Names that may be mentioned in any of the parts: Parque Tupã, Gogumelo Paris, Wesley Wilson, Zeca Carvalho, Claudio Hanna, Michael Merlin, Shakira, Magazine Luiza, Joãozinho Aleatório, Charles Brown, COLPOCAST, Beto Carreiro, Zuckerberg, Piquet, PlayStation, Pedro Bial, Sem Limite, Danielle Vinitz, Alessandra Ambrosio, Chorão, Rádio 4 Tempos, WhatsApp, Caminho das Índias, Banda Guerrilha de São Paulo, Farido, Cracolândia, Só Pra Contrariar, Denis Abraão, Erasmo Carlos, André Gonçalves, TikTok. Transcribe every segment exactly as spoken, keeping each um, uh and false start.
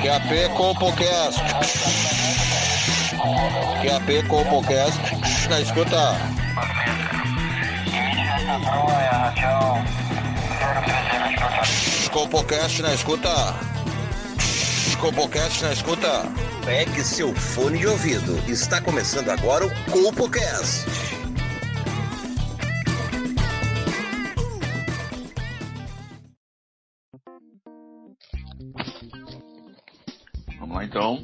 Q A P COLPOCAST. Q A P COLPOCAST. Na escuta. COLPOCAST na escuta. COLPOCAST na escuta. Pegue seu fone de ouvido. Está começando agora o COLPOCAST. Então,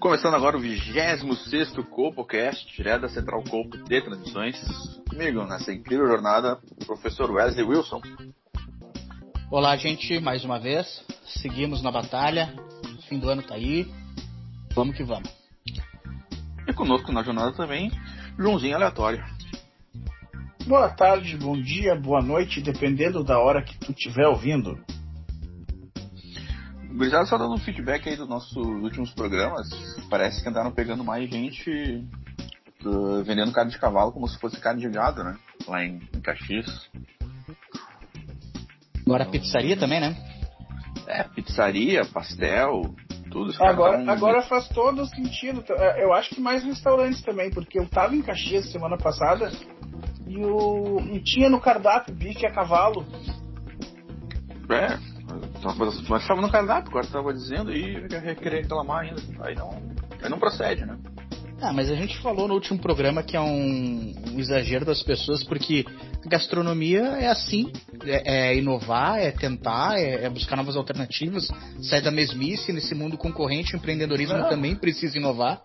começando agora o vigésimo sexto COLPOCAST, direto da Central Colpo de Transmissões. Comigo, nessa incrível jornada, o professor Wesley Wilson. Olá, gente, mais uma vez. Seguimos na batalha. O fim do ano tá aí. Vamos que vamos. E conosco na jornada também, Joãozinho Aleatório. Boa tarde, bom dia, boa noite, dependendo da hora que tu estiver ouvindo. Gurizada, só dando um feedback aí dos nossos últimos programas, parece que andaram pegando mais gente uh, vendendo carne de cavalo como se fosse carne de gado, né? Lá em, em Caxias. Agora pizzaria também, né? É, pizzaria, pastel, tudo. Esse agora tá um... agora faz todo sentido. Eu acho que mais restaurantes também, porque eu tava em Caxias semana passada e, o... e tinha no cardápio bife a cavalo. É. Mas estava no cardápio, agora estava dizendo, e querer reclamar ainda. Aí não, aí não procede, né? Ah, mas a gente falou no último programa que é um, um exagero das pessoas, porque gastronomia é assim: é, é inovar, é tentar, é, é buscar novas alternativas, sair da mesmice. Nesse mundo concorrente, o empreendedorismo não. também precisa inovar.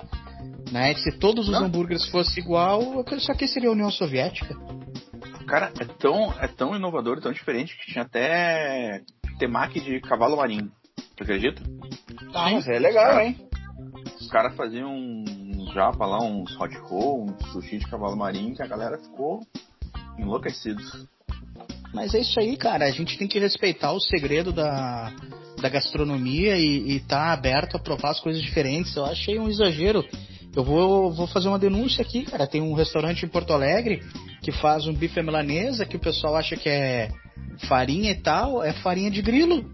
Né? Se todos os não. hambúrgueres fossem igual, só que seria a União Soviética. Cara, é tão, é tão inovador e tão diferente que tinha até temaki de cavalo marinho. Tu acredita? Ah, mas é legal, cara, hein? Os caras faziam uns japa lá, uns hot roll, uns sushi de cavalo marinho, que a galera ficou enlouquecida. Mas é isso aí, cara. A gente tem que respeitar o segredo da, da gastronomia e, e tá aberto a provar as coisas diferentes. Eu achei um exagero. Eu vou, vou fazer uma denúncia aqui, cara. Tem um restaurante em Porto Alegre que faz um bife à milanesa que o pessoal acha que é farinha e tal. É farinha de grilo.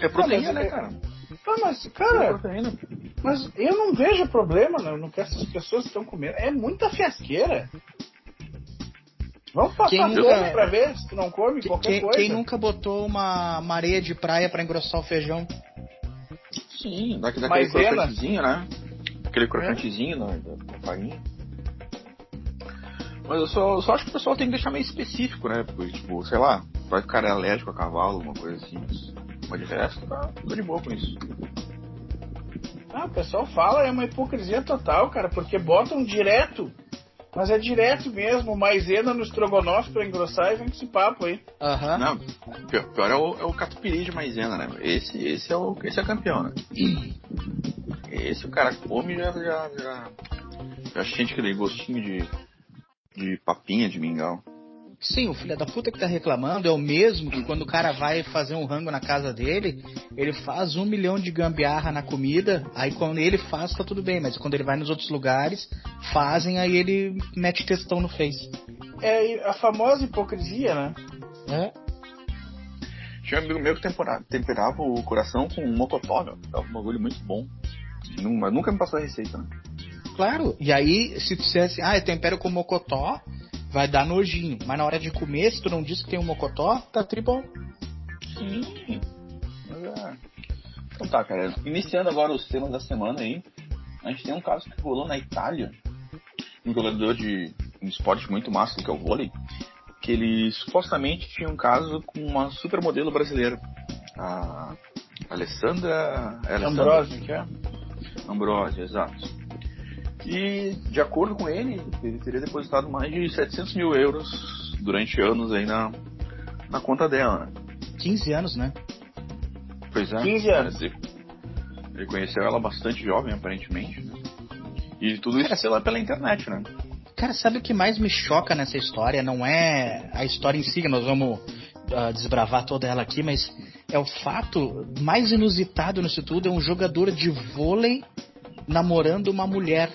É proteína, né, cara? Ah, mas, cara, mas eu não vejo problema no que essas pessoas estão comendo. É muita fiasqueira. Vamos passar tudo nunca... pra ver se tu não come qualquer quem, coisa. Quem nunca botou uma areia de praia pra engrossar o feijão? Sim, dá, dá aquele crocantezinho, né? Aquele crocantezinho é. da, da farinha. Mas eu só, eu só acho que o pessoal tem que deixar meio específico, né? Porque, tipo, sei lá, vai ficar alérgico a cavalo, uma coisa assim. Mas de resto, tá tudo de boa com isso. Ah, o pessoal fala, é uma hipocrisia total, cara, porque botam direto. Mas é direto mesmo, maisena no estrogonofe pra engrossar e vem com esse papo aí. Aham. Uhum. Não, pior, pior é, o, é o catupiry de maisena, né? Esse, esse, é, o, esse é campeão, né? Esse o cara come já... Já, já, já sente aquele gostinho de, de papinha, de mingau. Sim, o filho da puta que tá reclamando é o mesmo que quando o cara vai fazer um rango na casa dele, ele faz um milhão de gambiarra na comida, aí quando ele faz tá tudo bem, mas quando ele vai nos outros lugares, fazem, aí ele mete textão no Face. É a famosa hipocrisia, né? É. Tinha um amigo meu que temperava, temperava o coração com um mocotó, meu. Tava um bagulho muito bom. Mas nunca me passou a receita, né? Claro, e aí se tu dissesse, ah, eu tempero com mocotó, vai dar nojinho, mas na hora de comer, se tu não diz que tem um mocotó, tá tribom. Sim. É. Então tá, cara. Iniciando agora os temas da semana aí, a gente tem um caso que rolou na Itália, um jogador de um esporte muito massa, que é o vôlei, que ele supostamente tinha um caso com uma supermodelo brasileira, a Alessandra... É Ambrosio, que é? Ambrosio, exato. E, de acordo com ele, ele teria depositado mais de setecentos mil euros durante anos aí na, na conta dela, né? quinze anos, né? Pois é. quinze anos. Ele conheceu ela bastante jovem, aparentemente, né? E tudo isso, sei lá, pela internet, né? Cara, sabe o que mais me choca nessa história? Não é a história em si, nós vamos uh, desbravar toda ela aqui, mas é o fato mais inusitado nisso tudo, é um jogador de vôlei namorando uma mulher.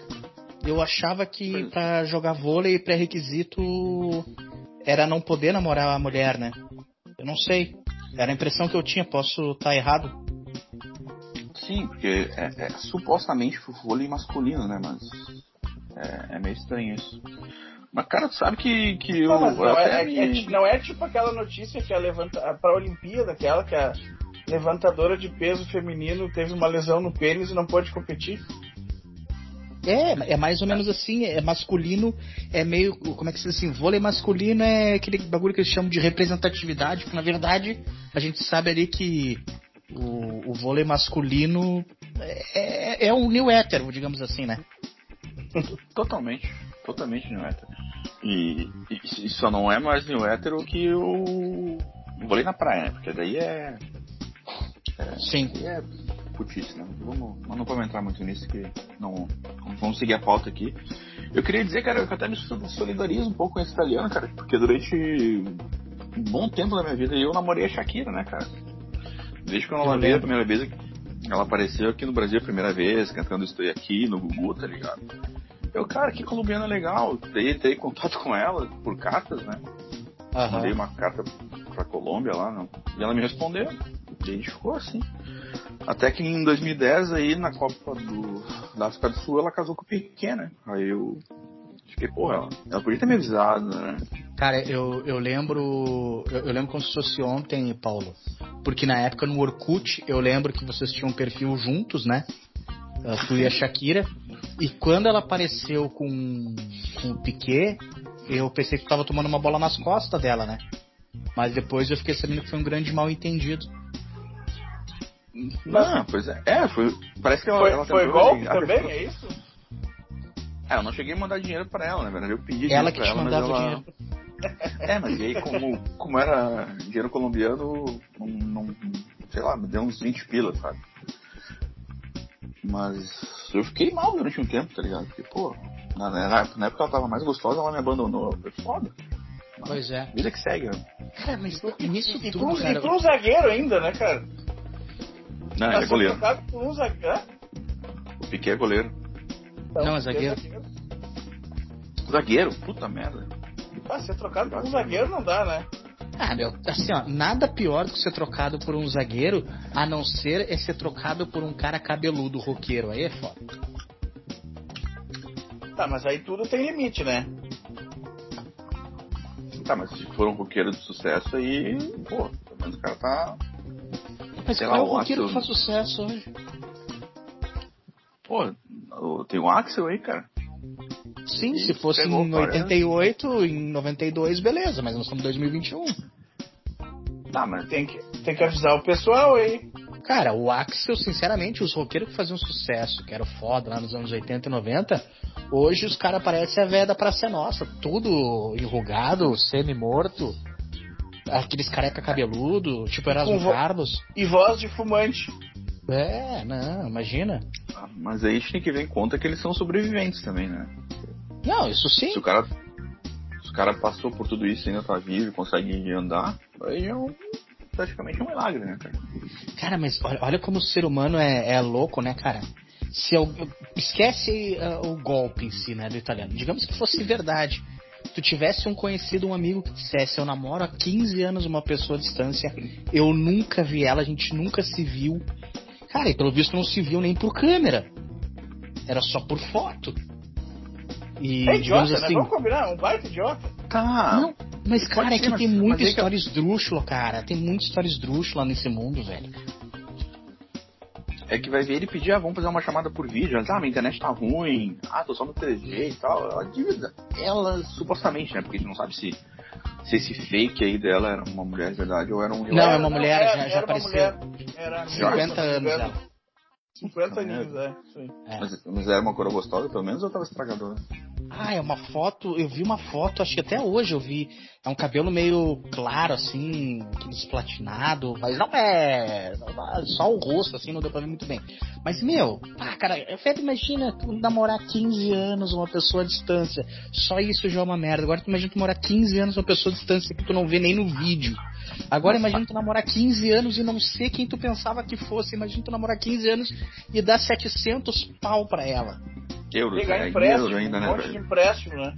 Eu achava que pra jogar vôlei, pré-requisito era não poder namorar a mulher, né? Eu não sei. Era a impressão que eu tinha, posso estar tá errado? Sim, porque é, é, supostamente foi vôlei masculino, né? Mas é, é meio estranho isso. Mas, cara, tu sabe que, que não, eu... Mas não, eu é, é, me... não é tipo aquela notícia que a levanta... Pra Olimpíada, aquela que a levantadora de peso feminino teve uma lesão no pênis e não pôde competir? É, é mais ou menos assim, é masculino, é meio, como é que se diz assim, vôlei masculino é aquele bagulho que eles chamam de representatividade, porque na verdade a gente sabe ali que o, o vôlei masculino é, é um new hétero, digamos assim, né? Totalmente, totalmente new hétero. E, e, e só não é mais new hétero que o vôlei na praia, né? Porque daí é... é Sim. Daí é... Putice, né? Vamos, mas não vamos entrar muito nisso, que não, vamos seguir a pauta aqui. Eu queria dizer, cara, que eu até me solidarizo um pouco com esse italiano, cara, porque durante um bom tempo da minha vida eu namorei a Shakira, né, cara? Desde que eu namorei a primeira vez, ela apareceu aqui no Brasil a primeira vez, cantando Estou Aqui no Gugu, tá ligado? Eu, cara, que colombiana legal. Daí entrei em contato com ela por cartas, né? Uhum. Mandei uma carta pra Colômbia lá, né? E ela me respondeu. E a gente ficou assim. Até que em dois mil e dez, aí, na Copa do, da África do Sul, ela casou com o Piquet, né? Aí eu fiquei, porra, ela, ela podia ter me avisado, né? Cara, eu, eu lembro... Eu, eu lembro como se fosse ontem, Paulo. Porque na época, no Orkut, eu lembro que vocês tinham um perfil juntos, né? Tu e a Shakira. E quando ela apareceu com, com o Piquet, eu pensei que tava tomando uma bola nas costas dela, né? Mas depois eu fiquei sabendo que foi um grande mal-entendido. Não, pois é. É, foi. Parece que ela. Foi, ela foi golpe também, pessoa... é isso? É, eu não cheguei a mandar dinheiro pra ela, na verdade. Eu pedi dinheiro. Ela que pra te ela, mandava ela... dinheiro. É, mas e aí, como, como era dinheiro colombiano, não, não. Sei lá, me deu uns vinte pilas, sabe? Mas eu fiquei mal durante um tempo, tá ligado? Porque, pô, na, na época ela tava mais gostosa, ela me abandonou. Foi foda. Mas, pois é. Vida que segue, né? Cara, mas nisso e, tudo, e, cara, e pra um zagueiro ainda, né, cara? Não, ele é goleiro. Um zagueiro. O Piquet é goleiro. Não, não é zagueiro. zagueiro. Zagueiro? Puta merda. Ah, ser trocado por um zagueiro não dá, né? Ah, meu, assim, ó, nada pior do que ser trocado por um zagueiro, a não ser é ser trocado por um cara cabeludo, roqueiro. Aí é foda. Tá, mas aí tudo tem limite, né? Tá, mas se for um roqueiro de sucesso, aí, pô, pelo menos o cara tá... Mas qual é o roqueiro que faz sucesso hoje? Pô, tem o Axel aí, cara. Sim, e se fosse pegou, em oitenta e oito, parece. Em noventa e dois, beleza, mas nós somos em dois mil e vinte e um. Tá, mas tem que, tem que avisar o pessoal aí. Cara, o Axel, sinceramente, os roqueiros que faziam sucesso, que era foda lá nos anos oitenta e noventa, hoje os caras parecem a véia da Praça Nossa, tudo enrugado, semi-morto. Aqueles careca cabeludo, tipo Erasmo vo- Carlos. E voz de fumante. É, não, imagina. Ah, mas aí a gente tem que ver em conta que eles são sobreviventes também, né? Não, isso sim. Se o cara, se o cara passou por tudo isso e ainda tá vivo e consegue andar, aí é um, praticamente um milagre, né, cara? Cara, mas olha, olha como o ser humano é, é louco, né, cara? Se eu, esquece uh, o golpe em si, né, do italiano. Digamos que fosse verdade. Se tu tivesse um conhecido, um amigo que dissesse eu namoro há quinze anos uma pessoa à distância, eu nunca vi ela, a gente nunca se viu. Cara, e pelo visto não se viu nem por câmera. Era só por foto. E, é idiota, assim, né? Vamos combinar, um baita idiota. Tá. Não, mas cara, ser, é que mas, tem muita história que... esdrúxula, cara. Tem muita história esdrúxula nesse mundo, velho. É que vai ver ele pedir, ah, vamos fazer uma chamada por vídeo. Ah, minha internet tá ruim. Ah, tô só no três G e tal. A dívida, ela, supostamente, né? Porque a gente não sabe se, se esse fake aí dela era uma mulher de verdade ou era um... Não, é uma mulher, era, já, era já era apareceu. Mulher, era cinquenta anos ela. cinquenta anos, é. Sim. É. Mas, mas era uma cor gostosa, pelo menos, ou tava estragadora? Ah, é uma foto... Eu vi uma foto, acho que até hoje eu vi. É um cabelo meio claro, assim, desplatinado. Mas não é... Só o rosto, assim, não deu pra ver muito bem. Mas, meu... Ah, cara, Fede, imagina tu namorar quinze anos uma pessoa à distância. Só isso já é uma merda. Agora tu imagina tu namorar quinze anos uma pessoa à distância que tu não vê nem no vídeo. Agora imagina tu namorar quinze anos e não ser quem tu pensava que fosse. Imagina tu namorar quinze anos e dar setecentos pau pra ela. Euros, pegar empréstimo, euro ainda, né, um monte de empréstimo, né?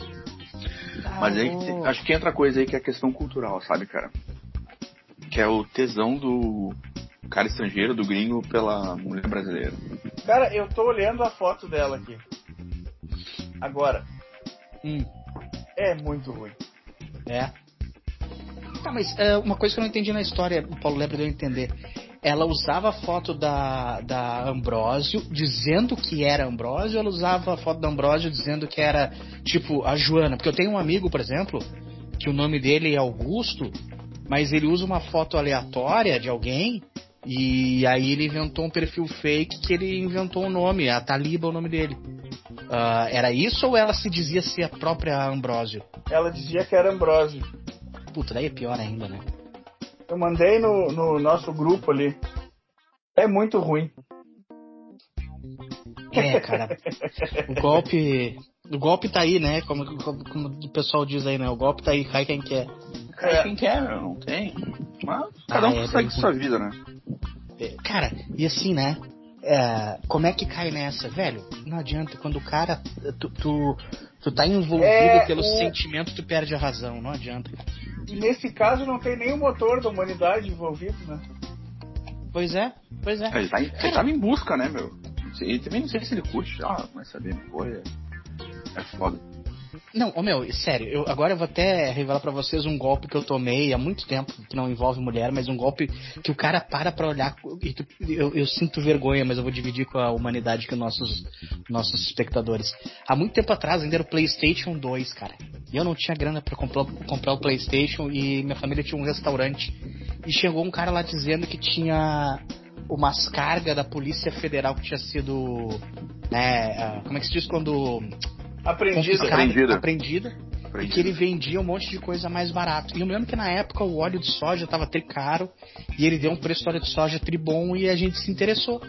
Mas aí, acho que entra coisa aí que é questão cultural, sabe, cara? que é o tesão do cara estrangeiro, do gringo, pela mulher brasileira. Cara, eu tô olhando a foto dela aqui. Agora. Hum. É muito ruim. É. Tá, mas é, uma coisa que eu não entendi na história, o Paulo lembra de eu entender. Ela usava a foto da, da Ambrosio dizendo que era Ambrosio, ou ela usava a foto da Ambrosio dizendo que era, tipo, a Joana? Porque eu tenho um amigo, por exemplo, que o nome dele é Augusto, mas ele usa uma foto aleatória de alguém, e aí ele inventou um perfil fake que ele inventou um nome, a Taliba é o nome dele. Uh, era isso ou ela se dizia ser a própria Ambrosio? Ela dizia que era Ambrosio. Puta, daí é pior ainda, né? Eu mandei no, no nosso grupo ali. É muito ruim. É, cara. O golpe... O golpe tá aí, né? Como, como, como o pessoal diz aí, né? O golpe tá aí, cai quem quer. Cai é. quem quer, meu. Não tem. Mas cada ah, um é, consegue sua vida, né? Cara, e assim, né? É, como é que cai nessa, velho? Não adianta. Quando o cara... Tu, tu, tu tá envolvido é, pelo o... sentimento, tu perde a razão. Não adianta, cara. E nesse caso não tem nenhum motor da humanidade envolvido, né? Pois é, pois é. Ele, tá, ele tava em busca, né, meu? E também não sei se ele curte, ah, mas saber coisa. É foda. Não, ô meu, sério, eu, agora eu vou até revelar pra vocês um golpe que eu tomei há muito tempo, que não envolve mulher, mas um golpe que o cara para pra olhar. E tu, eu, eu sinto vergonha, mas eu vou dividir com a humanidade, com nossos, nossos espectadores. Há muito tempo atrás ainda era o PlayStation dois, cara. E eu não tinha grana pra comprar, comprar o PlayStation, e minha família tinha um restaurante. E chegou um cara lá dizendo que tinha umas cargas da Polícia Federal que tinha sido, né, como é que se diz quando... Aprendida. Aprendida. Aprendida. Aprendida. E que ele vendia um monte de coisa mais barato. E eu me lembro que na época o óleo de soja tava tri caro, e ele deu um preço do óleo de soja tri bom, e a gente se interessou.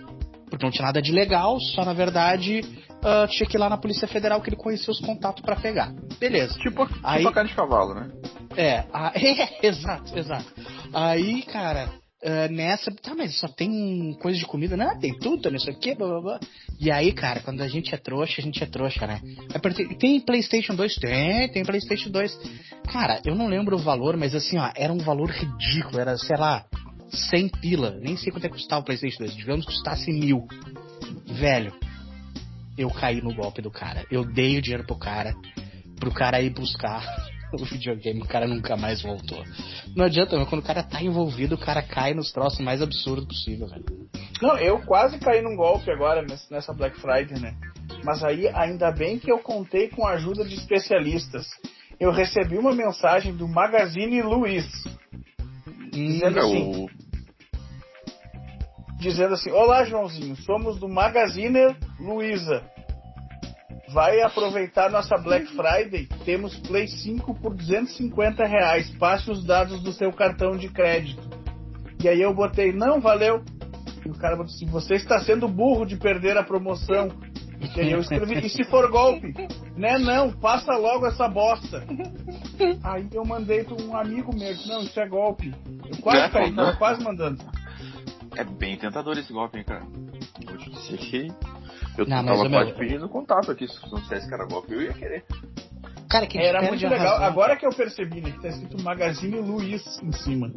Porque não tinha nada de legal, só na verdade uh, tinha que ir lá na Polícia Federal que ele conhecia os contatos pra pegar. Beleza. Tipo, tipo aí, a carne de cavalo, né? É, a, é exato, exato. Aí, cara... Uh, nessa, tá, mas só tem coisa de comida, né? Tem tudo, tá nisso aqui, blá blá blá. E aí, cara, quando a gente é trouxa, a gente é trouxa, né? Tem PlayStation dois? Tem, tem PlayStation dois. Cara, eu não lembro o valor, mas assim, ó, era um valor ridículo, era, sei lá, cem pila. Nem sei quanto é que custava o PlayStation dois, digamos que custasse mil. Velho, eu caí no golpe do cara. Eu dei o dinheiro pro cara, pro cara ir buscar o videogame, o cara nunca mais voltou. Não adianta, mas quando o cara tá envolvido, o cara cai nos troços mais absurdos possível, velho. Não, eu quase caí num golpe agora nessa Black Friday, né? Mas aí, ainda bem que eu contei com a ajuda de especialistas. Eu recebi uma mensagem do Magazine Luiz, dizendo assim, dizendo assim, olá, Joãozinho, somos do Magazine Luiza. Vai aproveitar nossa Black Friday. Temos Play cinco por duzentos e cinquenta reais. Passe os dados do seu cartão de crédito. E aí eu botei, não, valeu. E o cara botou assim, você está sendo burro de perder a promoção. E aí eu escrevi, e se for golpe? Né, não, passa logo essa bosta. Aí eu mandei para um amigo meu, não, isso é golpe. Eu quase caí, tava quase mandando. É bem tentador esse golpe, hein, cara. Eu te disse que... Eu não, tava quase meu... pedindo contato aqui, se não dissesse que era golpe, eu ia querer. Cara, que era muito legal. Razão, agora que eu percebi, né, que tá escrito Magazine Luiz em cima.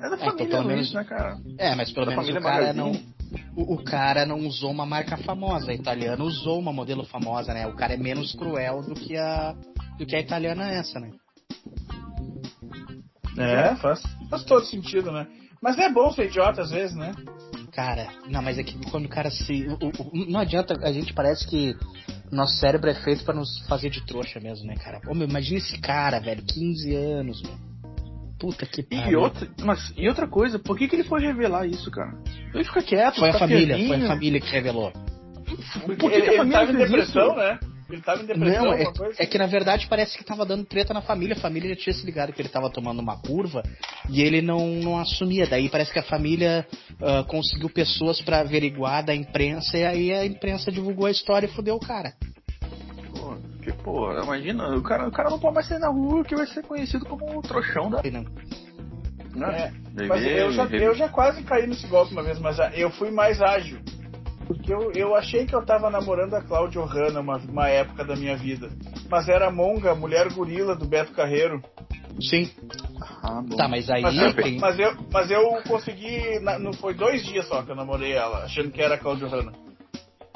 É da família é, Luiz, menos... né, cara? É, mas pelo da menos o cara, não, o, o cara não usou uma marca famosa. A italiana usou uma modelo famosa, né? O cara é menos cruel do que a, do que a italiana essa, né? É, faz, faz todo sentido, né? Mas é bom ser idiota às vezes, né? Cara, não, mas é que quando o cara se... O, o, não adianta, a gente parece que nosso cérebro é feito pra nos fazer de trouxa mesmo, né, cara? Ô, meu, imagina esse cara, velho, quinze anos, velho. Puta que pariu. E outra, mas, e outra coisa, por que que ele foi revelar isso, cara? Ele fica quieto, foi a família, feliz. Foi a família que revelou. Por que ele, que a família ele tava em depressão, isso? Né? Ele tava em depressão, não, é, coisa? É que na verdade parece que tava dando treta na família. A família já tinha se ligado que ele tava tomando uma curva e ele não, não assumia. Daí parece que a família uh, conseguiu pessoas pra averiguar da imprensa, e aí a imprensa divulgou a história e fudeu o cara. Pô, que porra, imagina, o cara, o cara não pode mais sair na rua, que vai ser conhecido como um trouxão da... Não. Não, é, mas eu já, eu já quase caí nesse golpe uma vez, mas eu fui mais ágil. Porque eu, eu achei que eu tava namorando a Claudio Hanna uma, uma época da minha vida. Mas era a Monga, mulher gorila do Beto Carreiro. Sim. Ah, tá, mas aí... Mas eu, tem... mas eu, mas eu consegui... Não foi dois dias só que eu namorei ela, achando que era a Claudio Hanna.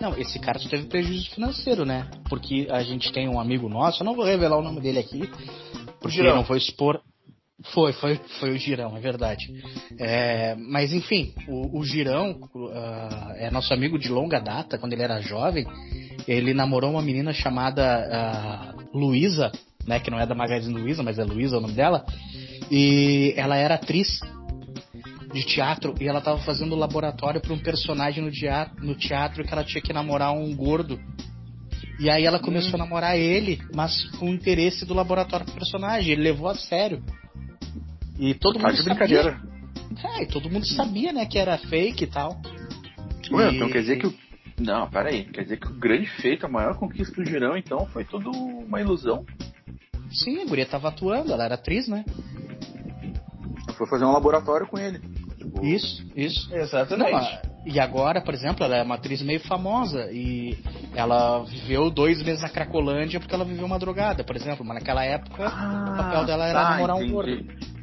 Não, esse cara só teve prejuízo financeiro, né? Porque a gente tem um amigo nosso, eu não vou revelar o nome dele aqui, porque eu não vou expor... Foi, foi, foi o Girão, é verdade. É, mas enfim, o, o Girão uh, é nosso amigo de longa data, quando ele era jovem, ele namorou uma menina chamada uh, Luísa, né, que não é da Magazine Luísa, mas é Luísa o nome dela, e ela era atriz de teatro e ela estava fazendo laboratório para um personagem no teatro, no teatro que ela tinha que namorar um gordo. E aí ela começou hum. a namorar ele, mas com o interesse do laboratório pro personagem, ele levou a sério. E todo mundo sabia. Brincadeira. É, e todo mundo sabia, né, que era fake e tal. Ué, e... então quer dizer que o... Não, peraí, quer dizer que o grande feito, a maior conquista do Girão, então, foi toda uma ilusão. Sim, a guria tava atuando, ela era atriz, né? Ela foi fazer um laboratório com ele. Tipo... Isso, isso. Exatamente. Não, a... E agora, por exemplo, ela é uma atriz meio famosa e ela viveu dois meses na Cracolândia porque ela viveu uma drogada, por exemplo. Mas naquela época, ah, o papel dela era tá, namorar um gordo.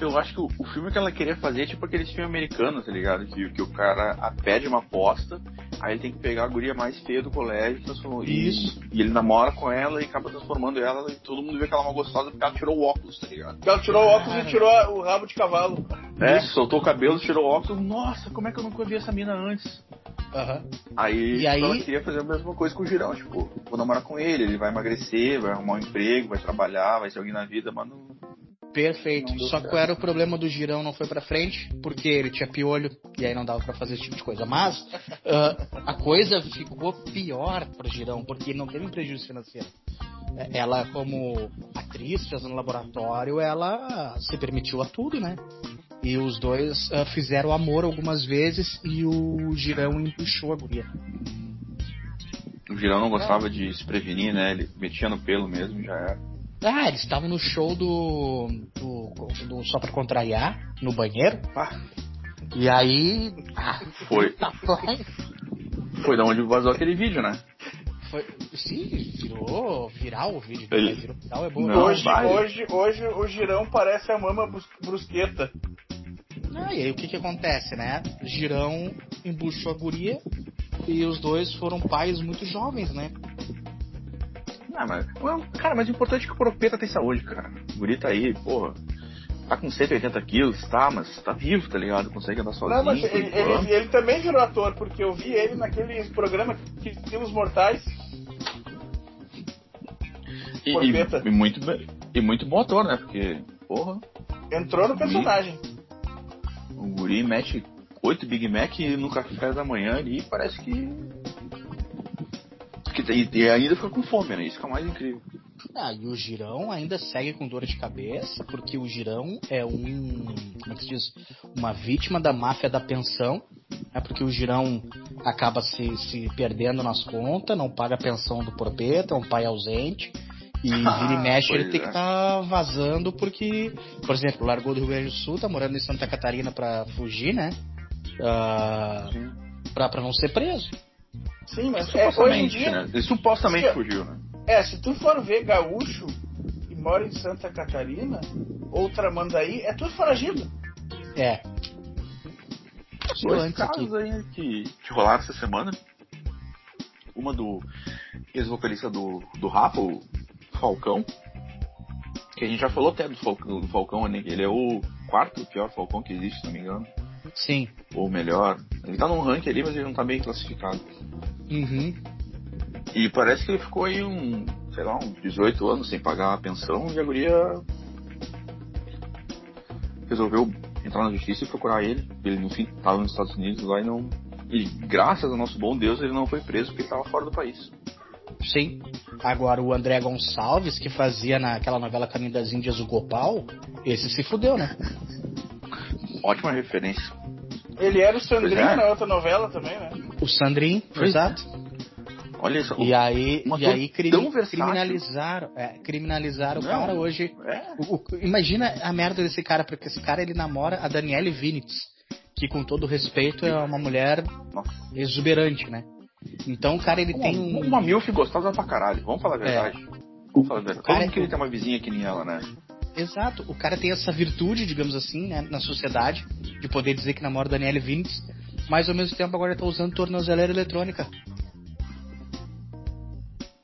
Eu acho que o, o filme que ela queria fazer é tipo aquele filme americano, tá ligado? Que, que o cara pede uma aposta, aí ele tem que pegar a guria mais feia do colégio e, Isso. e ele namora com ela e acaba transformando ela e todo mundo vê que ela é uma gostosa porque ela tirou o óculos, tá ligado? Ela tirou o óculos ah. e tirou o rabo de cavalo. É, soltou o cabelo, tirou o óculos. Nossa, como é que eu nunca vi essa mina antes? Uhum. Aí, e aí ela queria fazer a mesma coisa com o Girão, tipo, vou namorar com ele, ele vai emagrecer, vai arrumar um emprego, vai trabalhar, vai ser alguém na vida, mas não... Perfeito, só que era o problema do Girão não foi pra frente, porque ele tinha piolho e aí não dava pra fazer esse tipo de coisa, mas uh, a coisa ficou pior pro Girão, porque ele não teve um prejuízo financeiro. Ela, como atriz, fez no laboratório, ela se permitiu a tudo, né? E os dois uh, fizeram amor algumas vezes e o Girão empuxou a guria. O Girão não gostava é. de se prevenir, né? Ele metia no pelo mesmo, já era. Ah, eles estavam no show do, do, do Só Pra Contrariar, no banheiro. Ah. E aí... Ah, foi. Foi da onde vazou aquele vídeo, né? Foi, sim, virou viral o vídeo. Ele... Virou viral, é bom. Não, hoje, hoje, hoje o Girão parece a Mama Brusqueta. Ah, e aí o que que acontece, né? Girão embuchou a guria e os dois foram pais muito jovens, né? Ah, mas, cara, mas o importante é que o Propeta tem saúde, cara. O guri tá aí, porra. Tá com cento e oitenta quilos, tá, mas tá vivo, tá ligado? Consegue andar sozinho. Não, mas ele, ele, ele também virou ator, porque eu vi ele naquele programa que tem os mortais. E, Propeta. E, e, muito, e muito bom ator, né? Porque, porra. Entrou no personagem. O guri, o guri mete oito Big Mac no café da manhã ali e parece que. E, e ainda fica com fome, né? Isso que é o mais incrível. Ah, e o Girão ainda segue com dor de cabeça, porque o Girão é um... Como é que se diz? Uma vítima da máfia da pensão. É porque o Girão acaba se, se perdendo nas contas, não paga a pensão do Propeta, é um pai ausente. E vira e mexe, ah, ele tem é. que estar tá vazando, porque... Por exemplo, largou do Rio Grande do Sul, tá morando em Santa Catarina pra fugir, né? Ah, pra, pra não ser preso. Sim, mas é, hoje em dia... Né? Ele supostamente se, fugiu, né? É, se tu for ver gaúcho e mora em Santa Catarina, ou Tramandaí, é tudo foragido. É. Dois casos aí que, que rolaram essa semana. Uma do ex-vocalista do, do Rapa, o Falcão. Que a gente já falou até do Falcão, do Falcão, né? Ele é o quarto pior Falcão que existe, se não me engano. Sim. Ou melhor, ele tá num ranking ali, mas ele não tá bem classificado. Uhum. E parece que ele ficou aí um, sei lá, uns dezoito anos sem pagar a pensão e a guria resolveu entrar na justiça e procurar ele. Ele no fim tava nos Estados Unidos lá e não. E graças ao nosso bom Deus ele não foi preso porque ele tava fora do país. Sim. Agora o André Gonçalves, que fazia naquela novela Caminho das Índias o Gopal, esse se fudeu, né? Ótima referência. Ele era o Sandrinho é. na outra novela também, né? O Sandrinho, exato. Olha isso. E aí, e aí cri- criminalizaram, é, criminalizaram Não, o cara hoje. É. O, o, imagina a merda desse cara, porque esse cara ele namora a Danielle Vinitz, que com todo respeito é uma mulher Nossa. exuberante, né? Então o cara ele uma, tem um... Uma milf gostosa pra caralho, vamos falar a verdade. É. Vamos falar a verdade. Como que ele tem uma vizinha que nem ela, né? Exato, o cara tem essa virtude, digamos assim, né, na sociedade, de poder dizer que namora Danielle Vinitz, mas ao mesmo tempo agora tá usando tornozeleira eletrônica.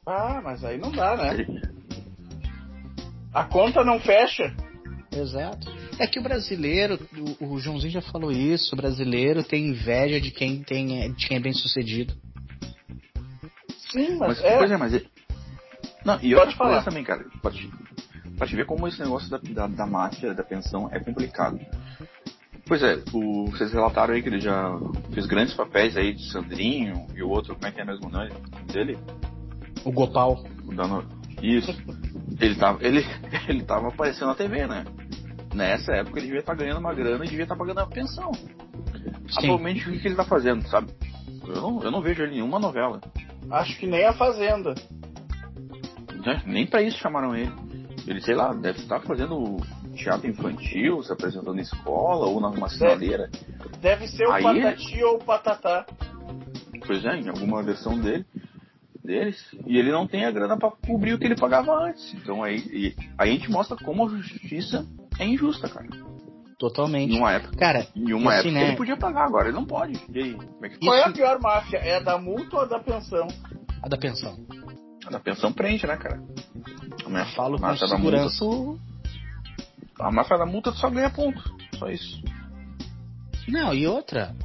Ah, mas aí não dá, né? A conta não fecha. Exato. É que o brasileiro, o, o Joãozinho já falou isso, o brasileiro tem inveja de quem, tem, de quem é bem sucedido. Sim, mas... mas é... Pois é, mas... É... Não, e outra coisa também, cara, pode... Pra te ver como esse negócio da, da, da máfia, da pensão, é complicado. Pois é, o, vocês relataram aí que ele já fez grandes papéis aí de Sandrinho e o outro, como é que é mesmo o nome dele? O Gopal. O Dano... Isso. Ele tava, ele, ele tava aparecendo na T V, né? Nessa época ele devia estar tá ganhando uma grana e devia estar tá pagando a pensão. Sim. Atualmente o que, que ele tá fazendo, sabe? Eu não, eu não vejo ele em nenhuma novela. Acho que nem a Fazenda. Nem pra isso chamaram ele. Ele, sei lá, deve estar fazendo teatro infantil, se apresentando em escola ou numa sinaleira. Deve ser o aí, Patati ou o Patatá. Pois é, em alguma versão dele, deles. E ele não tem a grana para cobrir o que ele pagava antes. Então aí, e, aí a gente mostra como a justiça é injusta, cara. Totalmente. Em uma época, cara, em uma assim, época né? Ele podia pagar, agora ele não pode. E aí, como é que... Qual é a pior máfia? É a da multa ou a da pensão? A da pensão. A da pensão prende, né, cara? Eu falo com segurança. A máfia da multa só ganha ponto. Só isso. Não, e outra,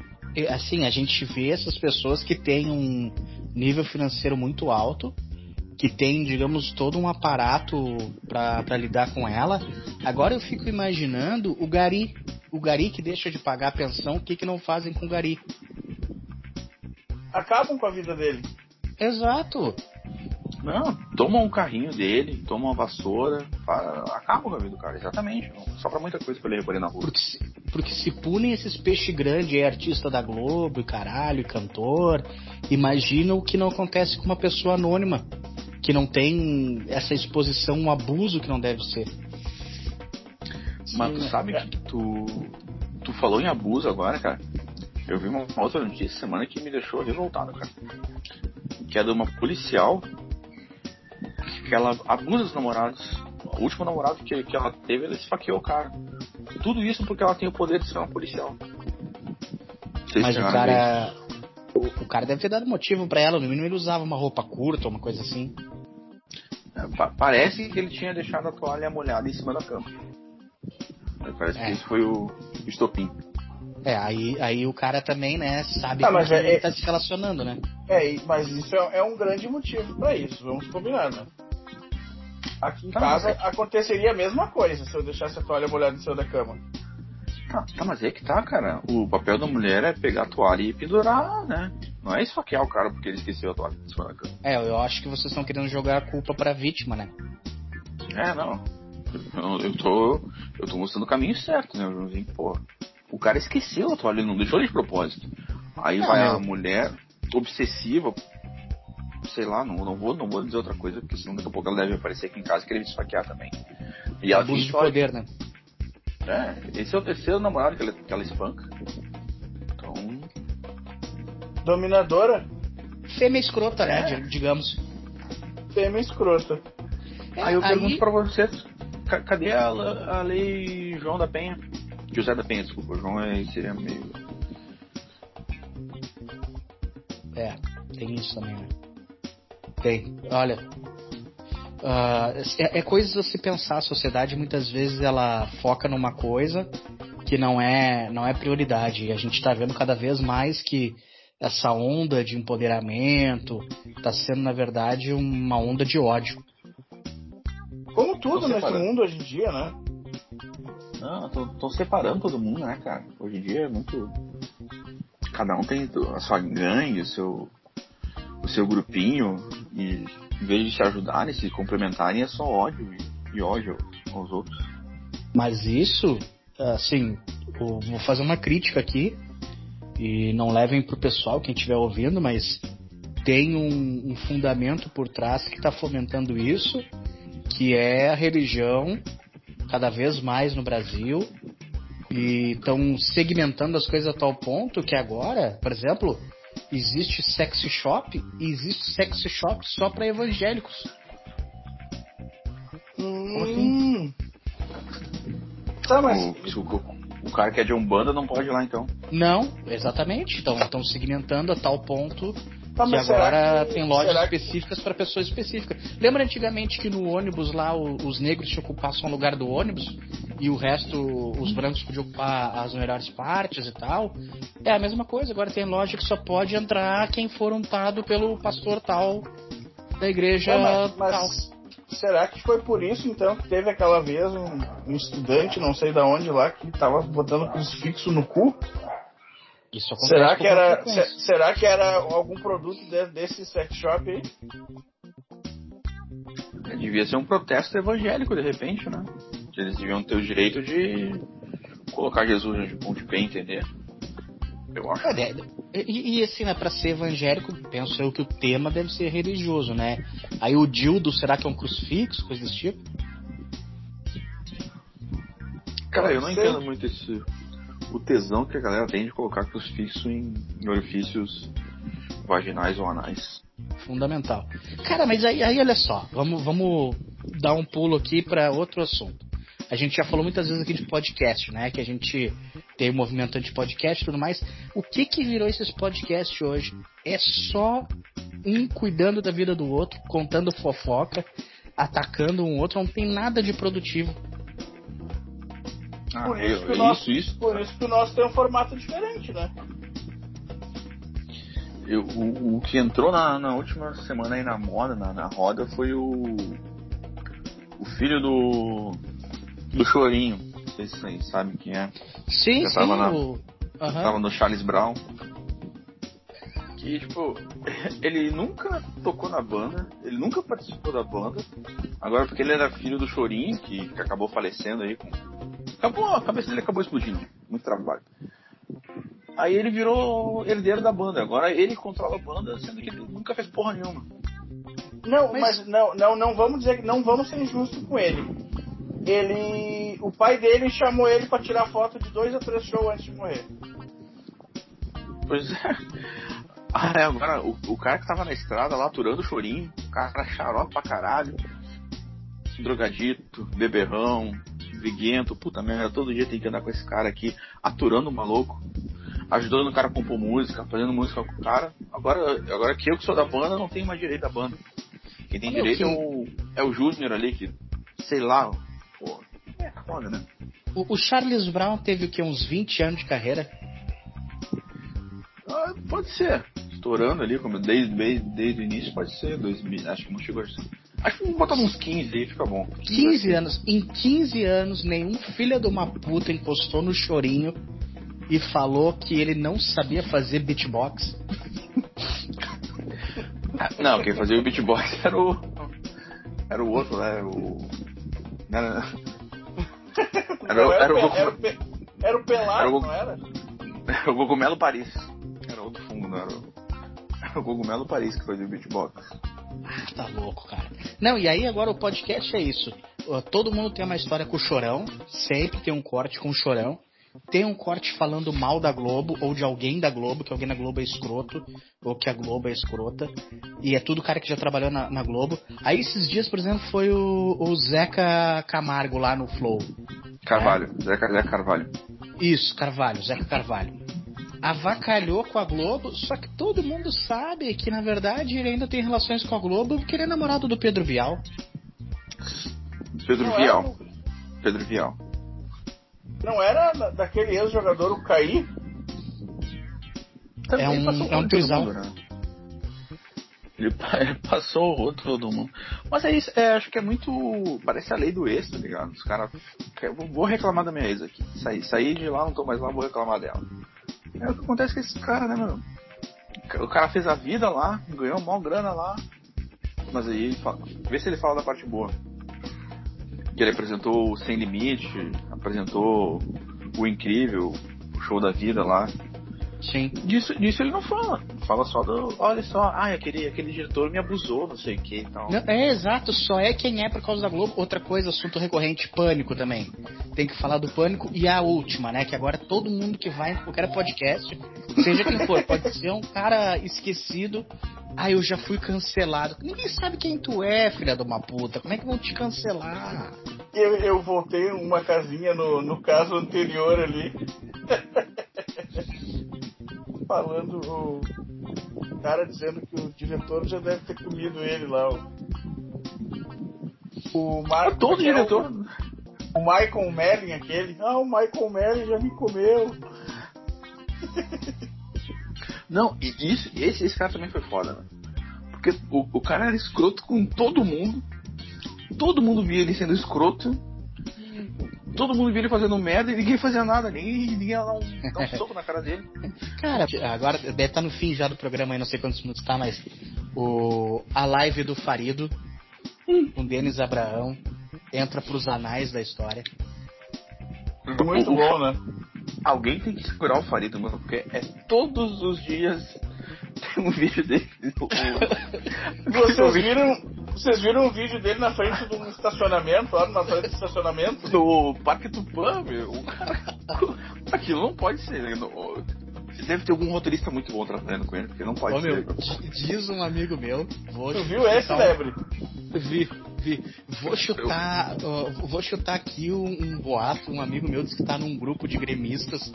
assim, a gente vê essas pessoas que têm um nível financeiro muito alto, que tem, digamos, todo um aparato pra, pra lidar com ela. Agora eu fico imaginando o gari. O gari que deixa de pagar a pensão, o que que não fazem com o gari? Acabam com a vida dele. Exato. Não, toma um carrinho dele, toma uma vassoura, para, acaba com a vida do cara, exatamente. Só pra muita coisa que eu leio por aí na rua. Porque se, porque se punem esses peixes grandes, é artista da Globo, e caralho, e cantor, imagina o que não acontece com uma pessoa anônima, que não tem essa exposição, um abuso que não deve ser. Mas sim, tu sabe é. que tu, tu falou em abuso agora, cara. Eu vi uma, uma outra notícia semana que me deixou revoltado, cara. Que é de uma policial... que ela abusa dos namorados. O último namorado que, que ela teve, ela esfaqueou o cara. Tudo isso porque ela tem o poder de ser uma policial. Vocês Mas o cara o, o cara deve ter dado motivo pra ela. No mínimo ele usava uma roupa curta, uma coisa assim. é, pa- Parece que ele tinha deixado a toalha molhada em cima da cama. Parece é. que isso foi o, o estopim. É, aí, aí o cara também, né, sabe ah, que é, ele tá se relacionando, né? É, mas isso é, é um grande motivo pra isso, vamos combinar, né? Aqui em tá, casa é que... aconteceria a mesma coisa se eu deixasse a toalha molhada em cima da cama. Tá, tá, mas é que tá, cara. O papel da mulher é pegar a toalha e pendurar, né? Não é esfaquear o cara porque ele esqueceu a toalha em cima da cama. É, eu acho que vocês estão querendo jogar a culpa pra vítima, né? É, não. Eu, eu, tô, eu tô mostrando o caminho certo, né, Joãozinho? Pô... O cara esqueceu a toalha, ele não deixou ele de propósito. Aí não, vai não. A mulher obsessiva, sei lá, não, não, vou, não vou dizer outra coisa, porque senão daqui a pouco ela deve aparecer aqui em casa e querer esfaquear também. E ela abuso de poder, né? É, esse é o terceiro namorado que ela, que ela espanca. Então... Dominadora? Fêmea escrota, é. né, digamos. Fêmea escrota. É, aí eu aí... pergunto pra você, c- cadê a, a lei João da Penha? José da Penha, desculpa, João é, seria meio... É, tem isso também, né? Tem, olha... Uh, é, é coisas a se pensar, a sociedade muitas vezes ela foca numa coisa que não é, não é prioridade. E a gente tá vendo cada vez mais que essa onda de empoderamento tá sendo, na verdade, uma onda de ódio. Como tudo nesse mundo hoje em dia, né? Não, tô, tô separando todo mundo, né, cara? Hoje em dia é muito... Cada um tem a sua gangue, o seu, o seu grupinho. E em vez de se ajudarem, se complementarem, é só ódio e, e ódio aos outros. Mas isso, assim, eu vou fazer uma crítica aqui. E não levem pro pessoal, quem estiver ouvindo, mas tem um, um fundamento por trás que tá fomentando isso, que é a religião... cada vez mais no Brasil, e estão segmentando as coisas a tal ponto que agora, por exemplo, existe sexy shop e existe sexy shop só para evangélicos. Hum. Assim? Tá, mas... o, o, o cara que é de Umbanda não pode ir lá, então. Não, exatamente. Então estão segmentando a tal ponto... Tá, que agora que, tem lojas que... específicas para pessoas específicas. Lembra antigamente que no ônibus lá os negros tinham que ocupar só um lugar do ônibus e o resto, os brancos podiam ocupar as melhores partes e tal? É a mesma coisa, agora tem loja que só pode entrar quem for untado pelo pastor tal da igreja. Não, mas, mas tal. Será que foi por isso então que teve aquela vez um, um estudante, não sei de onde lá, que tava botando crucifixo no cu? Isso será, que era, se, será que era algum produto de, desse sex shop aí? Devia ser um protesto evangélico, de repente, né? Eles deviam ter o direito de colocar Jesus de ponto de pé, entender? Eu acho. É, e, e assim, né, pra ser evangélico, penso eu que o tema deve ser religioso, né? Aí o dildo, será que é um crucifixo, coisa desse tipo? Cara, eu não entendo muito isso. O tesão que a galera tem de colocar crucifixo em orifícios vaginais ou anais. Fundamental. Cara, mas aí, aí olha só, vamos, vamos dar um pulo aqui para outro assunto. A gente já falou muitas vezes aqui de podcast, né? Que a gente tem um movimento de podcast e tudo mais. O que que virou esses podcasts hoje? É só um cuidando da vida do outro, contando fofoca, atacando um outro, não tem nada de produtivo. Ah, por isso, eu, que o nosso, isso, isso. Por isso que o nosso tem um formato diferente, né? Eu, o, o que entrou na, na última semana aí na moda, na, na roda, foi o o filho do do Chorinho. Vocês sabem quem é? Sim, que sim. Tava, na, o... uhum. tava no Charles Brown. Que, tipo, ele nunca tocou na banda, ele nunca participou da banda. Agora, porque ele era filho do Chorinho, que, que acabou falecendo aí com... Acabou, a cabeça dele acabou explodindo. Muito trabalho. Aí ele virou herdeiro da banda. Agora ele controla a banda, sendo que ele nunca fez porra nenhuma. Não, mas, mas não, não, não vamos dizer que não vamos ser injustos com ele. Ele. O pai dele chamou ele pra tirar foto de dois ou três shows antes de morrer. Pois é. Ah, agora o, o cara que tava na estrada lá aturando o Chorinho, o cara xarope pra caralho. Drogadito, beberrão. Briguento, puta merda, todo dia tem que andar com esse cara aqui, aturando o maluco, ajudando o cara a compor música, fazendo música com o cara. Agora, agora que eu que sou da banda, não tenho mais direito da banda. Quem tem Meu, direito que... é o, é o Júnior ali, que, sei lá, pô, é foda, né? O, o Charles Brown teve o que, uns vinte anos de carreira? Ah, pode ser, estourando ali, como desde, desde, desde o início, pode ser, dois mil, acho que não chegou a ser. Acho que vamos botar uns quinze aí, fica bom. quinze anos. Em quinze anos, nenhum filho de uma puta encostou no Chorinho e falou que ele não sabia fazer beatbox. Não, quem fazia o beatbox era o... Era o outro, né? O... Era, era, era, era o... Era o, pe... era o pelado, era o... não era? Era o Gogumelo Paris. Era outro fungo, não era o... Era o Gogumelo Paris que fazia o beatbox. Ah, tá louco, cara. Não, e aí agora o podcast é isso. Todo mundo tem uma história com o Chorão. Sempre tem um corte com o Chorão. Tem um corte falando mal da Globo ou de alguém da Globo, que alguém da Globo é escroto ou que a Globo é escrota. E é tudo cara que já trabalhou na, na Globo. Aí esses dias, por exemplo, foi o, o Zeca Camargo lá no Flow Carvalho, é? Zeca, Zeca Carvalho. Isso, Carvalho, Zeca Carvalho avacalhou com a Globo, só que todo mundo sabe que, na verdade, ele ainda tem relações com a Globo porque ele é namorado do Pedro Bial. Pedro Não Bial. Era... Pedro Bial. Não era daquele ex-jogador, o Caí? É um, é um trisal. Mundo, né? Ele passou o rodo todo mundo. Mas é isso, é, acho que é muito... Parece a lei do ex, tá ligado? Os caras... Vou reclamar da minha ex aqui. Saí, saí de lá, não tô mais lá, vou reclamar dela. É o que acontece com esses caras, né, meu? O cara fez a vida lá, ganhou uma maior grana lá. Mas aí ele fala, vê se ele fala da parte boa. Que ele apresentou o Sem Limite, apresentou o Incrível, o Show da Vida lá. Sim. Disso, disso ele não fala. Fala só do... Olha só, ah, aquele, aquele diretor me abusou, não sei o que e tal. Não, é exato, só é quem é por causa da Globo. Outra coisa, assunto recorrente, Pânico também. Tem que falar do Pânico. E a última, né, que agora todo mundo que vai em qualquer podcast, seja quem for, pode ser um cara esquecido. Ah, eu já fui cancelado. Ninguém sabe quem tu é, filha de uma puta. Como é que vão te cancelar? eu, eu voltei uma casinha no, no caso anterior ali. Falando o cara dizendo que o diretor já deve ter comido ele lá. O, o Marco. Todo o diretor. O Michael Merlin, aquele. Ah, o Michael Merlin já me comeu. Não, e isso, esse, esse cara também foi foda, né? Porque o, o cara era escroto com todo mundo. Todo mundo via ele sendo escroto. Todo mundo via ele fazendo merda e ninguém fazia nada. Ninguém, ninguém ia dar um, dar um soco na cara dele. Cara, agora deve estar no fim já do programa aí, não sei quantos minutos tá, mas o, a live do Farido com Denis Abraão entra pros anais da história. Muito o, bom, né? Alguém tem que segurar o Farido, mano, porque é todos os dias tem um vídeo dele. Vocês viram... Vocês viram o vídeo dele na frente de um estacionamento, lá na frente do estacionamento? No Parque Tupã, meu. O cara... Aquilo não pode ser. Não... Deve ter algum roteirista muito bom tratando com ele, porque não pode Ô, ser. Meu, diz um amigo meu... Vou tu viu esse, um... Lebre? Vi, vi. Vou chutar, uh, vou chutar aqui um, um boato. Um amigo meu disse que tá num grupo de gremistas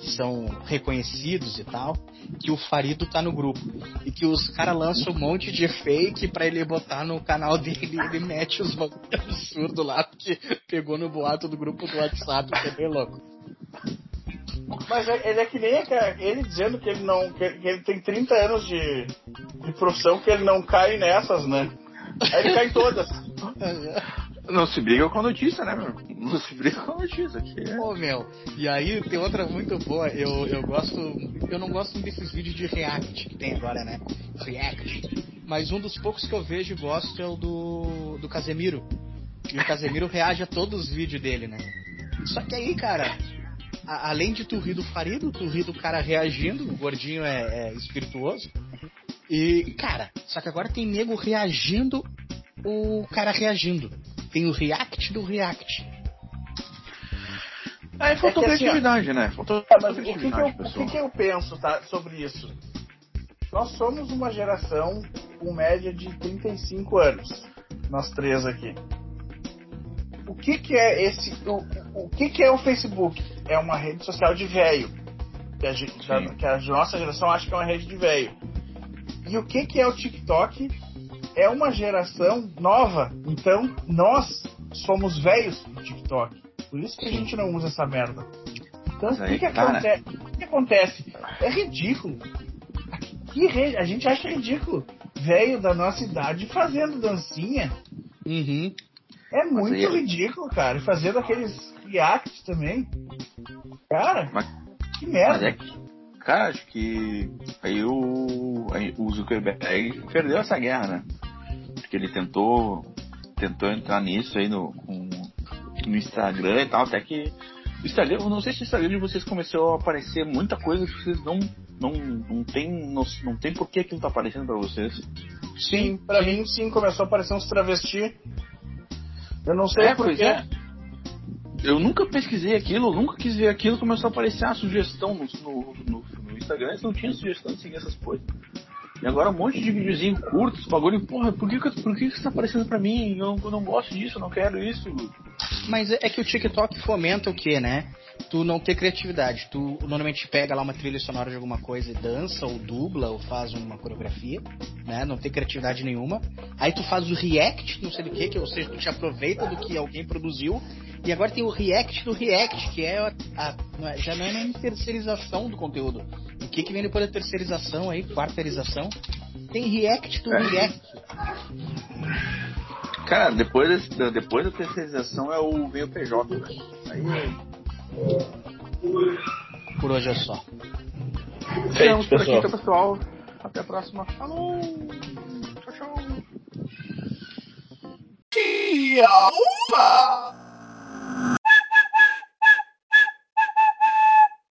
que são reconhecidos e tal, que o Farido tá no grupo. E que os caras lançam um monte de fake pra ele botar no canal dele. Ele mete os bagulho absurdo lá, porque pegou no boato do grupo do WhatsApp, que é bem louco. Mas ele é que nem é, cara, ele dizendo que ele não que ele tem trinta anos de, de profissão, que ele não cai nessas, né? Aí ele cai em todas. Não se briga com a notícia, né, meu? Não se briga com a notícia. Que é... Pô, meu, e aí tem outra muito boa. Eu, eu gosto... Eu não gosto desses vídeos de react que tem agora, né? React. Mas um dos poucos que eu vejo e gosto é o do, do Casemiro. E o Casemiro reage a todos os vídeos dele, né? Só que aí, cara... A, além de tu rir do Farido, tu rir do cara reagindo, o gordinho é, é espirituoso. E, cara, só que agora tem nego reagindo, o cara reagindo. Tem o react do react. Aí faltou é criatividade, assim, né? Faltou é, mas criatividade, o que, que, eu, o que, que eu penso, tá, sobre isso? Nós somos uma geração com média de trinta e cinco anos. Nós três aqui. O que que é esse... O, o que que é o Facebook? É uma rede social de velho. Que a, gente, que a nossa geração acha que é uma rede de velho. E o que que é o TikTok? É uma geração nova. Então, nós somos velhos do TikTok. Por isso que a gente não usa essa merda. Então, o que que, aconte- o que acontece? É ridículo. Que re- a gente acha ridículo. Velho da nossa idade fazendo dancinha. Uhum. É muito aí... ridículo, cara. Fazendo aqueles reacts também. Cara, mas, que merda. É que, cara, acho que aí o, aí o Zuckerberg perdeu essa guerra, né? Porque ele tentou, tentou entrar nisso aí no, um, no Instagram e tal. Até que o Instagram, eu não sei se o Instagram de vocês começou a aparecer muita coisa que vocês não, não, não tem, não, não tem por que aquilo tá aparecendo pra vocês. Sim, pra mim sim, começou a aparecer uns travestis. Eu não sei é, porquê. É. Eu nunca pesquisei aquilo, eu nunca quis ver aquilo. Começou a aparecer a sugestão no, no, no, no Instagram. Não tinha sugestão de seguir essas coisas. E agora um monte de videozinho curto, esse bagulho. Porra, por que por que isso tá aparecendo pra mim? Eu, eu não gosto disso, eu não quero isso. Mas é que o TikTok fomenta o quê, né? Tu não ter criatividade. Tu normalmente pega lá uma trilha sonora de alguma coisa e dança, ou dubla, ou faz uma coreografia, né? Não ter criatividade nenhuma. Aí tu faz o react, não sei do que, que ou seja, tu te aproveita do que alguém produziu. E agora tem o react do react, que é a, a, já não é nem terceirização do conteúdo. O que que vem depois da terceirização aí, quarteirização? Tem react do é. react. Cara, depois da, depois da terceirização é o meio P J, né? Aí é. Por hoje é só. Ficamos por aqui, então, pessoal. Até a próxima. Falou! Tchau, tchau!